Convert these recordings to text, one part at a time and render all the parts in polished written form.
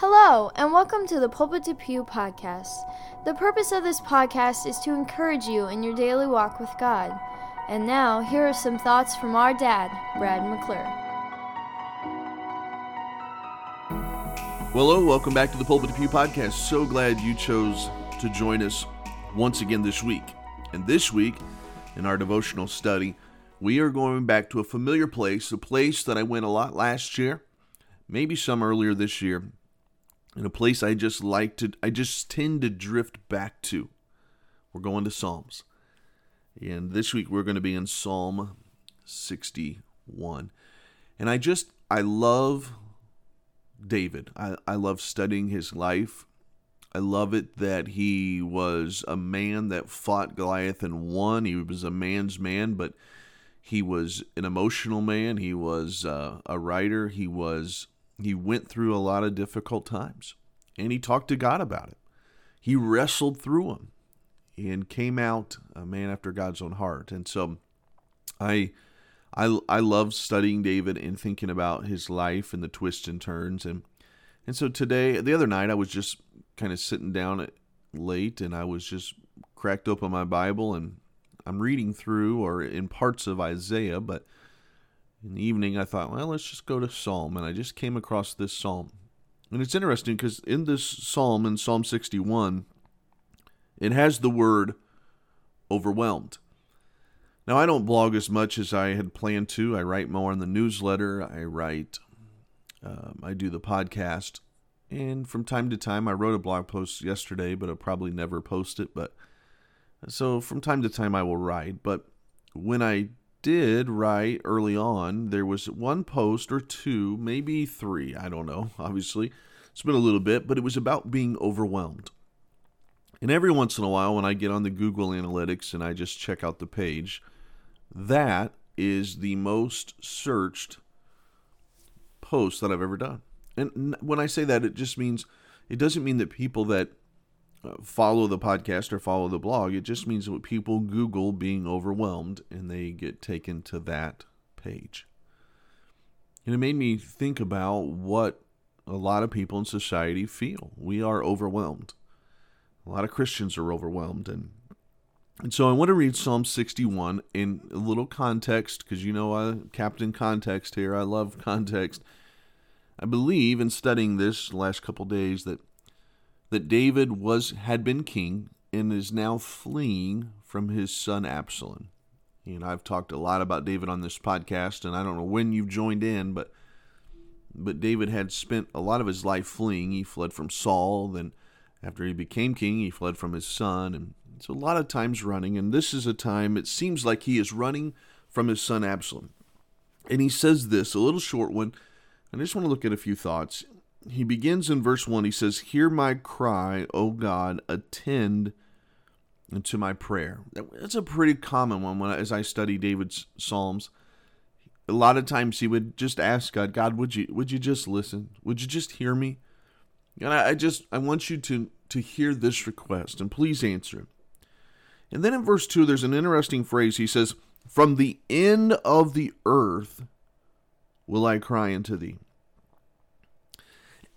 Hello, and welcome to the Pulpit to Pew podcast. The purpose of this podcast is to encourage you in your daily walk with God. And now, here are some thoughts from our dad, Brad McClure. Well, hello, welcome back to the Pulpit to Pew podcast. So glad you chose to join us once again this week. And this week, in our devotional study, we are going back to a familiar place, a place that I went a lot last year, maybe some earlier this year, in a place I just tend to drift back to. We're going to Psalms. And this week we're going to be in Psalm 61. And I love David. I love studying his life. I love it that he was a man that fought Goliath and won. He was a man's man, but he was an emotional man. He was a writer. He went through a lot of difficult times, and he talked to God about it. He wrestled through them and came out a man after God's own heart. And so I love studying David and thinking about his life and the twists and turns. And so today, the other night, I was just kind of sitting down late, and I was just cracked open my Bible, and I'm reading through or in parts of Isaiah, but in the evening, I thought, well, let's just go to Psalm, and I just came across this Psalm. And it's interesting because in this Psalm, in Psalm 61, it has the word overwhelmed. Now, I don't blog as much as I had planned to. I write more in the newsletter. I do the podcast. And from time to time, I wrote a blog post yesterday, but I'll probably never post it. But so from time to time, I will write. But when I did write early on, there was one post or two, maybe three, I don't know, obviously. It's been a little bit, but it was about being overwhelmed. And every once in a while when I get on the Google Analytics and I just check out the page, that is the most searched post that I've ever done. And when I say that, it just means, it doesn't mean that people that follow the podcast or follow the blog. It just means that people Google being overwhelmed and they get taken to that page. And it made me think about what a lot of people in society feel. We are overwhelmed. A lot of Christians are overwhelmed. And so I want to read Psalm 61 in a little context, because you know I'm Captain Context here. I love context. I believe in studying this last couple days that David had been king and is now fleeing from his son Absalom. And I've talked a lot about David on this podcast, and I don't know when you've joined in, but David had spent a lot of his life fleeing. He fled from Saul, then after he became king, he fled from his son, and so a lot of times running, and this is a time it seems like he is running from his son Absalom. And he says this, a little short one, and I just want to look at a few thoughts. He begins in verse 1, he says, "Hear my cry, O God, attend unto my prayer." That's a pretty common one as I study David's Psalms. A lot of times he would just ask God, "God, would you just listen? Would you just hear me? And I want you to hear this request, and please answer it." And then in verse 2, there's an interesting phrase. He says, "From the end of the earth will I cry unto thee."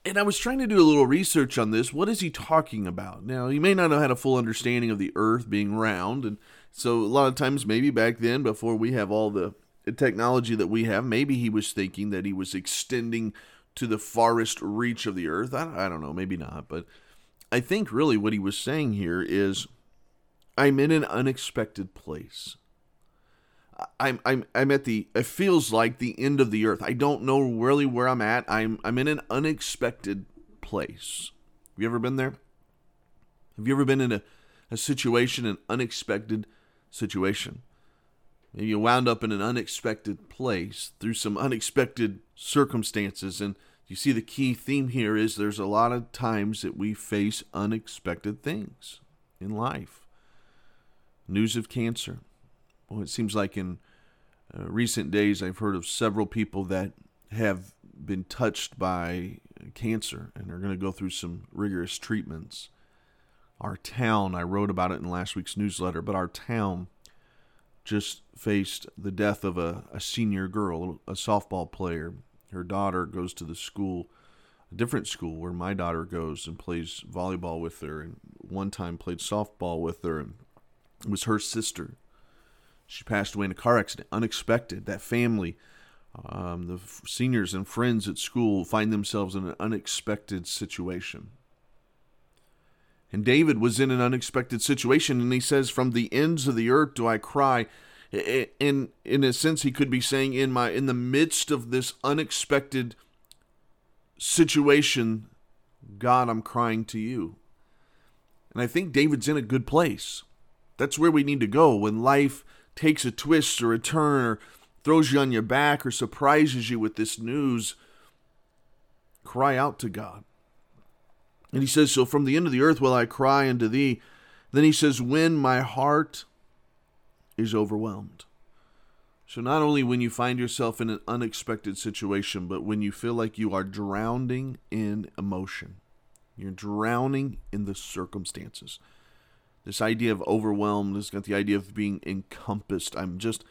And I was trying to do a little research on this. What is he talking about? Now, you may not have had a full understanding of the earth being round. And so a lot of times, maybe back then, before we have all the technology that we have, maybe he was thinking that he was extending to the farthest reach of the earth. I don't know, maybe not. But I think really what he was saying here is, I'm in an unexpected place. I'm at the, it feels like the end of the earth. I don't know really where I'm at. I'm in an unexpected place. Have you ever been there? Have you ever been in an unexpected situation? And you wound up in an unexpected place through some unexpected circumstances. And you see the key theme here is there's a lot of times that we face unexpected things in life. News of cancer. Well, it seems like in recent days I've heard of several people that have been touched by cancer and are going to go through some rigorous treatments. Our town, I wrote about it in last week's newsletter, but our town just faced the death of a senior girl, a softball player. Her daughter goes to the school, different school where my daughter goes and plays volleyball with her, and one time played softball with her, and it was her sister. She passed away in a car accident, unexpected. That family, the seniors and friends at school, find themselves in an unexpected situation. And David was in an unexpected situation, and he says, "From the ends of the earth do I cry." In a sense, he could be saying, in the midst of this unexpected situation, God, I'm crying to you. And I think David's in a good place. That's where we need to go when life takes a twist or a turn or throws you on your back or surprises you with this news. Cry out to God. And he says, so from the end of the earth will I cry unto thee. Then he says, when my heart is overwhelmed. So not only when you find yourself in an unexpected situation, but when you feel like you are drowning in emotion, you're drowning in the circumstances. This idea of overwhelmed has got the idea of being encompassed. I'm just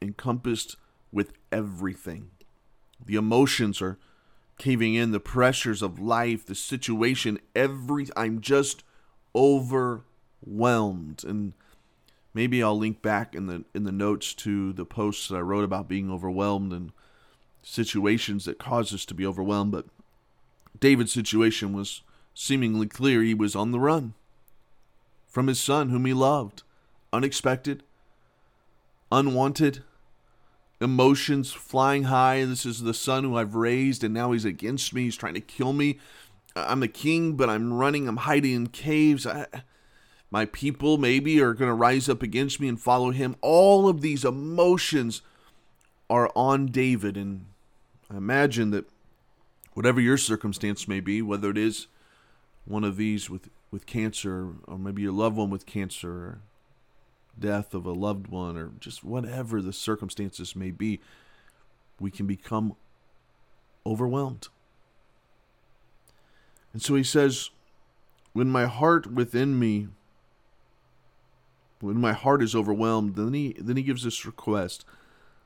encompassed with everything. The emotions are caving in, the pressures of life, the situation, I'm just overwhelmed. And maybe I'll link back in the notes to the posts that I wrote about being overwhelmed and situations that cause us to be overwhelmed. But David's situation was seemingly clear. He was on the run from his son whom he loved. Unexpected, unwanted, emotions flying high. This is the son who I've raised, and now he's against me. He's trying to kill me. I'm the king, but I'm running. I'm hiding in caves. My people maybe are going to rise up against me and follow him. All of these emotions are on David. And I imagine that whatever your circumstance may be, whether it is one of these with cancer, or maybe your loved one with cancer, or death of a loved one, or just whatever the circumstances may be, we can become overwhelmed. And so he says, when my heart within me, when my heart is overwhelmed, then he gives this request,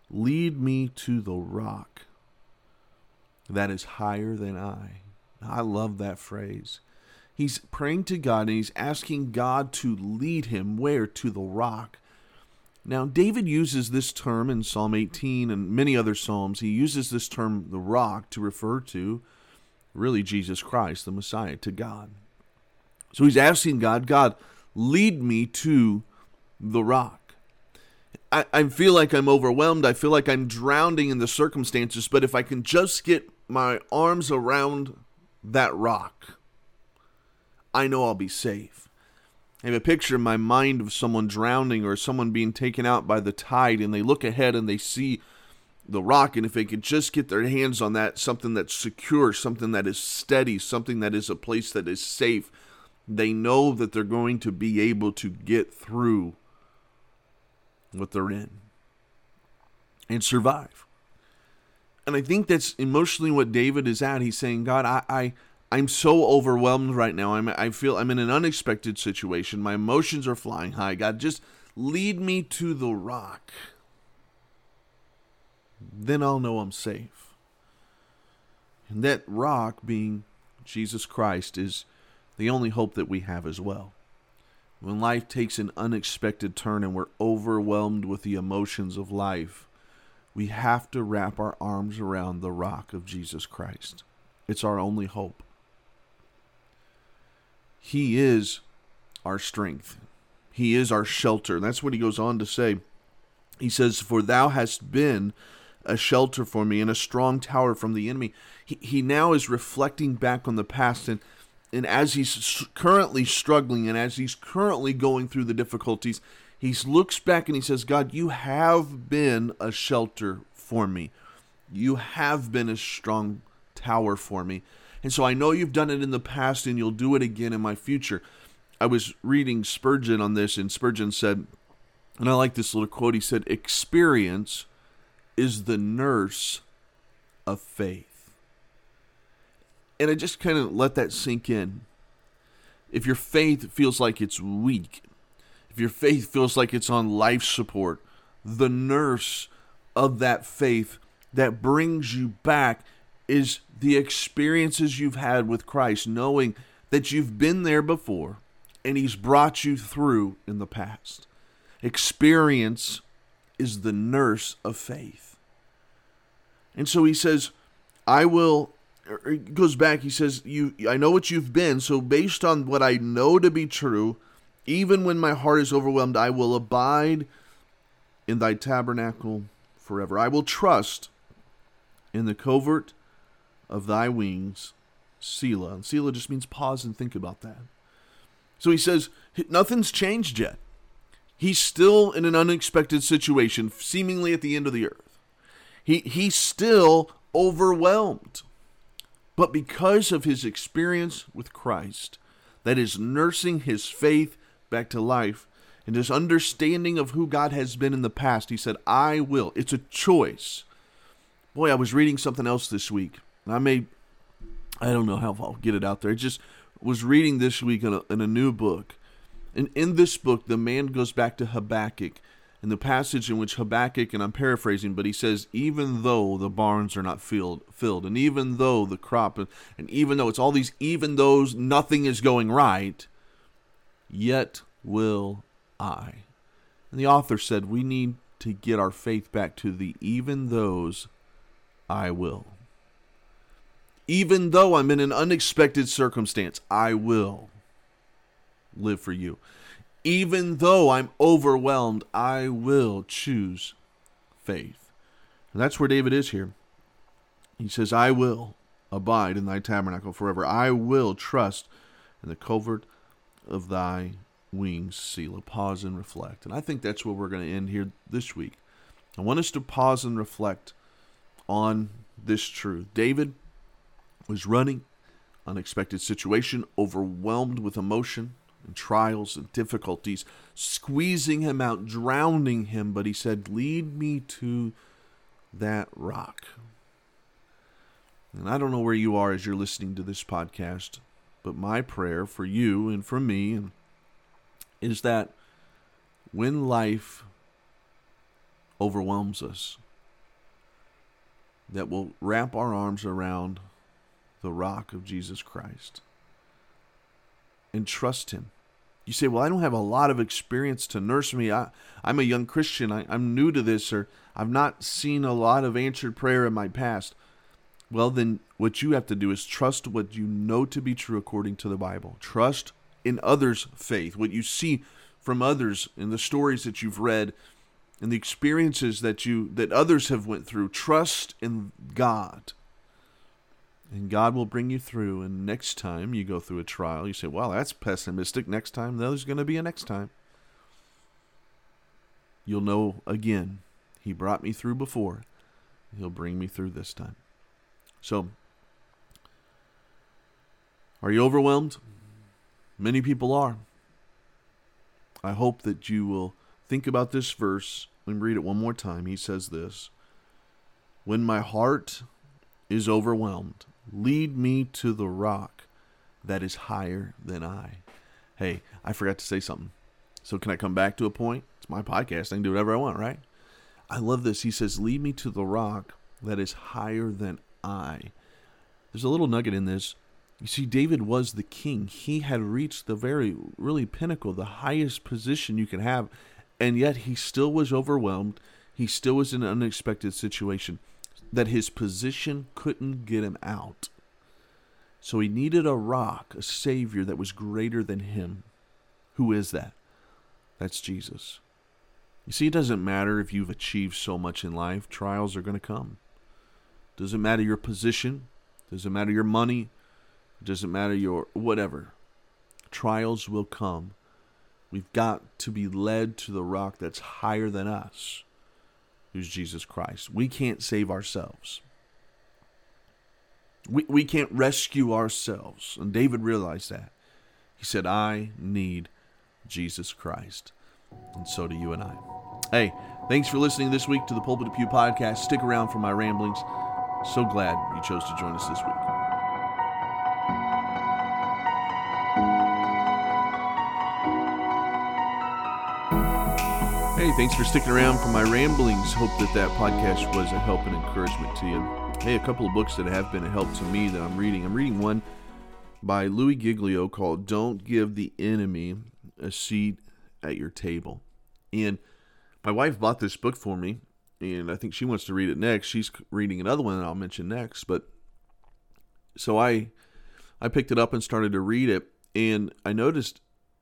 lead me to the rock that is higher than I. I love that phrase. He's praying to God and he's asking God to lead him where? To the rock. Now, David uses this term in Psalm 18 and many other Psalms. He uses this term, the rock, to refer to really Jesus Christ, the Messiah, to God. So he's asking God, lead me to the rock. I feel like I'm overwhelmed. I feel like I'm drowning in the circumstances, but if I can just get my arms around that rock, I know I'll be safe. I have a picture in my mind of someone drowning or someone being taken out by the tide, and they look ahead and they see the rock, and if they could just get their hands on that, something that's secure, something that is steady, something that is a place that is safe, they know that they're going to be able to get through what they're in and survive. And I think that's emotionally what David is at. He's saying, God, I'm so overwhelmed right now. I feel I'm in an unexpected situation. My emotions are flying high. God, just lead me to the rock. Then I'll know I'm safe. And that rock being Jesus Christ is the only hope that we have as well. When life takes an unexpected turn and we're overwhelmed with the emotions of life, we have to wrap our arms around the rock of Jesus Christ. It's our only hope. He is our strength. He is our shelter. And that's what he goes on to say. He says, for thou hast been a shelter for me and a strong tower from the enemy. He now is reflecting back on the past, and as he's currently struggling and as he's currently going through the difficulties, he looks back and he says, God, you have been a shelter for me. You have been a strong tower for me. And so I know you've done it in the past and you'll do it again in my future. I was reading Spurgeon on this, and Spurgeon said, and I like this little quote, he said, experience is the nurse of faith. And I just kind of let that sink in. If your faith feels like it's weak, if your faith feels like it's on life support, the nurse of that faith that brings you back is the experiences you've had with Christ, knowing that you've been there before and he's brought you through in the past. Experience is the nurse of faith. And so he says, he goes back, he says, I know what you've been, so based on what I know to be true, even when my heart is overwhelmed, I will abide in thy tabernacle forever. I will trust in the covert of thy wings, Selah. And Selah just means pause and think about that. So he says, nothing's changed yet. He's still in an unexpected situation, seemingly at the end of the earth. He's still overwhelmed. But because of his experience with Christ, that is nursing his faith back to life and his understanding of who God has been in the past, he said, I will. It's a choice. Boy, I was reading something else this week, and I don't know how I'll get it out there. I just was reading this week in a new book. And in this book, the man goes back to Habakkuk, and the passage in which Habakkuk, and I'm paraphrasing, but he says, even though the barns are not filled, and even though the crop, and even though it's all these even thoughs, nothing is going right, yet will I. And the author said, we need to get our faith back to the even thoughs, I will. Even though I'm in an unexpected circumstance, I will live for you. Even though I'm overwhelmed, I will choose faith. And that's where David is here. He says, I will abide in thy tabernacle forever. I will trust in the covert of thy wings, Selah. Pause and reflect. And I think that's where we're going to end here this week. I want us to pause and reflect on this truth. David was running, unexpected situation, overwhelmed with emotion and trials and difficulties, squeezing him out, drowning him, but he said, lead me to that rock. And I don't know where you are as you're listening to this podcast, but my prayer for you and for me is that when life overwhelms us, that we'll wrap our arms around the rock of Jesus Christ and trust him. You say, well, I don't have a lot of experience to nurse me. I'm a young Christian. I'm new to this, or I've not seen a lot of answered prayer in my past. Well, then what you have to do is trust what you know to be true according to the Bible. Trust in others' faith, what you see from others in the stories that you've read and the experiences that others have went through. Trust in God. And God will bring you through, and next time you go through a trial, you say, wow, that's pessimistic. Next time, there's going to be a next time. You'll know again, he brought me through before. He'll bring me through this time. So, are you overwhelmed? Many people are. I hope that you will think about this verse. Let me read it one more time. He says this, when my heart is overwhelmed, lead me to the rock that is higher than I. Hey, I forgot to say something. So can I come back to a point? It's my podcast. I can do whatever I want, right? I love this. He says, lead me to the rock that is higher than I. There's a little nugget in this. You see, David was the king. He had reached the really pinnacle, the highest position you can have. And yet he still was overwhelmed. He still was in an unexpected situation that his position couldn't get him out. So he needed a rock, a Savior that was greater than him. Who is that? That's Jesus. You see, it doesn't matter if you've achieved so much in life. Trials are going to come. It doesn't matter your position. It doesn't matter your money. It doesn't matter your whatever. Trials will come. We've got to be led to the rock that's higher than us, who's Jesus Christ. We can't save ourselves. We can't rescue ourselves. And David realized that. He said, I need Jesus Christ. And so do you and I. Hey, thanks for listening this week to the Pulpit to Pew podcast. Stick around for my ramblings. So glad you chose to join us this week. Hey, thanks for sticking around for my ramblings. Hope that podcast was a help and encouragement to you. Hey, a couple of books that have been a help to me that I'm reading. I'm reading one by Louis Giglio called Don't Give the Enemy a Seat at Your Table. And my wife bought this book for me, and I think she wants to read it next. She's reading another one that I'll mention next. But so I picked it up and started to read it, and I noticed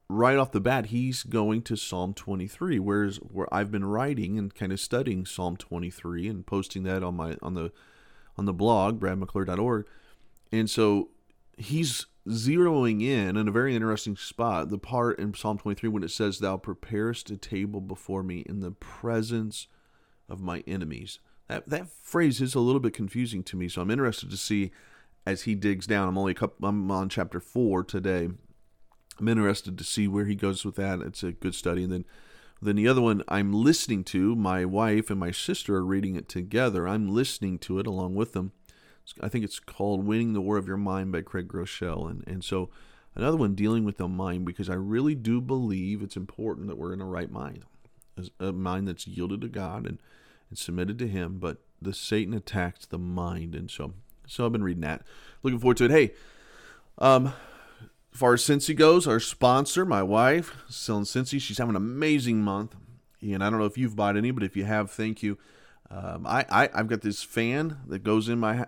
right off the bat he's going to Psalm 23, where I've been writing and kind of studying Psalm 23 and posting that on my on the blog, bradmcclure.org. And so he's zeroing in a very interesting spot, the part in Psalm 23 when it says, "Thou preparest a table before me in the presence of my enemies." That phrase is a little bit confusing to me, so I'm interested to see as he digs down. I'm on chapter 4 today. I'm interested to see where he goes with that. It's a good study. And then the other one I'm listening to, my wife and my sister are reading it together. I'm listening to it along with them. I think it's called Winning the War of Your Mind by Craig Groeschel. And so another one dealing with the mind, because I really do believe it's important that we're in a right mind, a mind that's yielded to God and submitted to him. But the Satan attacks the mind. And so I've been reading that. Looking forward to it. Hey, as far as Scentsy goes, our sponsor, my wife, selling Scentsy, she's having an amazing month. And I don't know if you've bought any, but if you have, thank you. I've got this fan that goes in my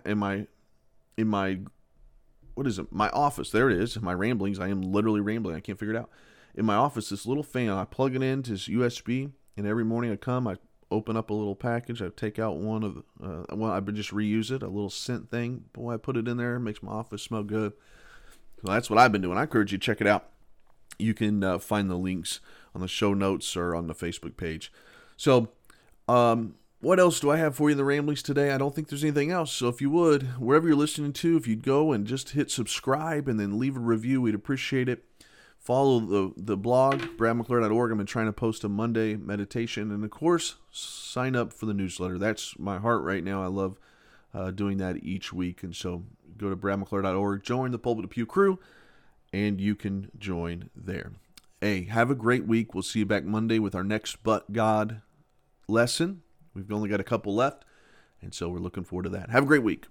what is it? My office. There it is. My ramblings. I am literally rambling. I can't figure it out. In my office, this little fan, I plug it into this USB, and every morning I come, I open up a little package. I take out one of, well, I just reuse it, a little scent thing. Boy, I put it in there. It makes my office smell good. So that's what I've been doing. I encourage you to check it out. You can find the links on the show notes or on the Facebook page. So, what else do I have for you in the ramblings today? I don't think there's anything else. So if you would, wherever you're listening to, if you'd go and just hit subscribe and then leave a review, we'd appreciate it. Follow the blog, bradmcclure.org. I've been trying to post a Monday meditation. And, of course, sign up for the newsletter. That's my heart right now. I love doing that each week. And so go to bradmcclure.org, join the Pulpit to Pew crew, and you can join there. Hey, have a great week. We'll see you back Monday with our next But God lesson. We've only got a couple left, and so we're looking forward to that. Have a great week.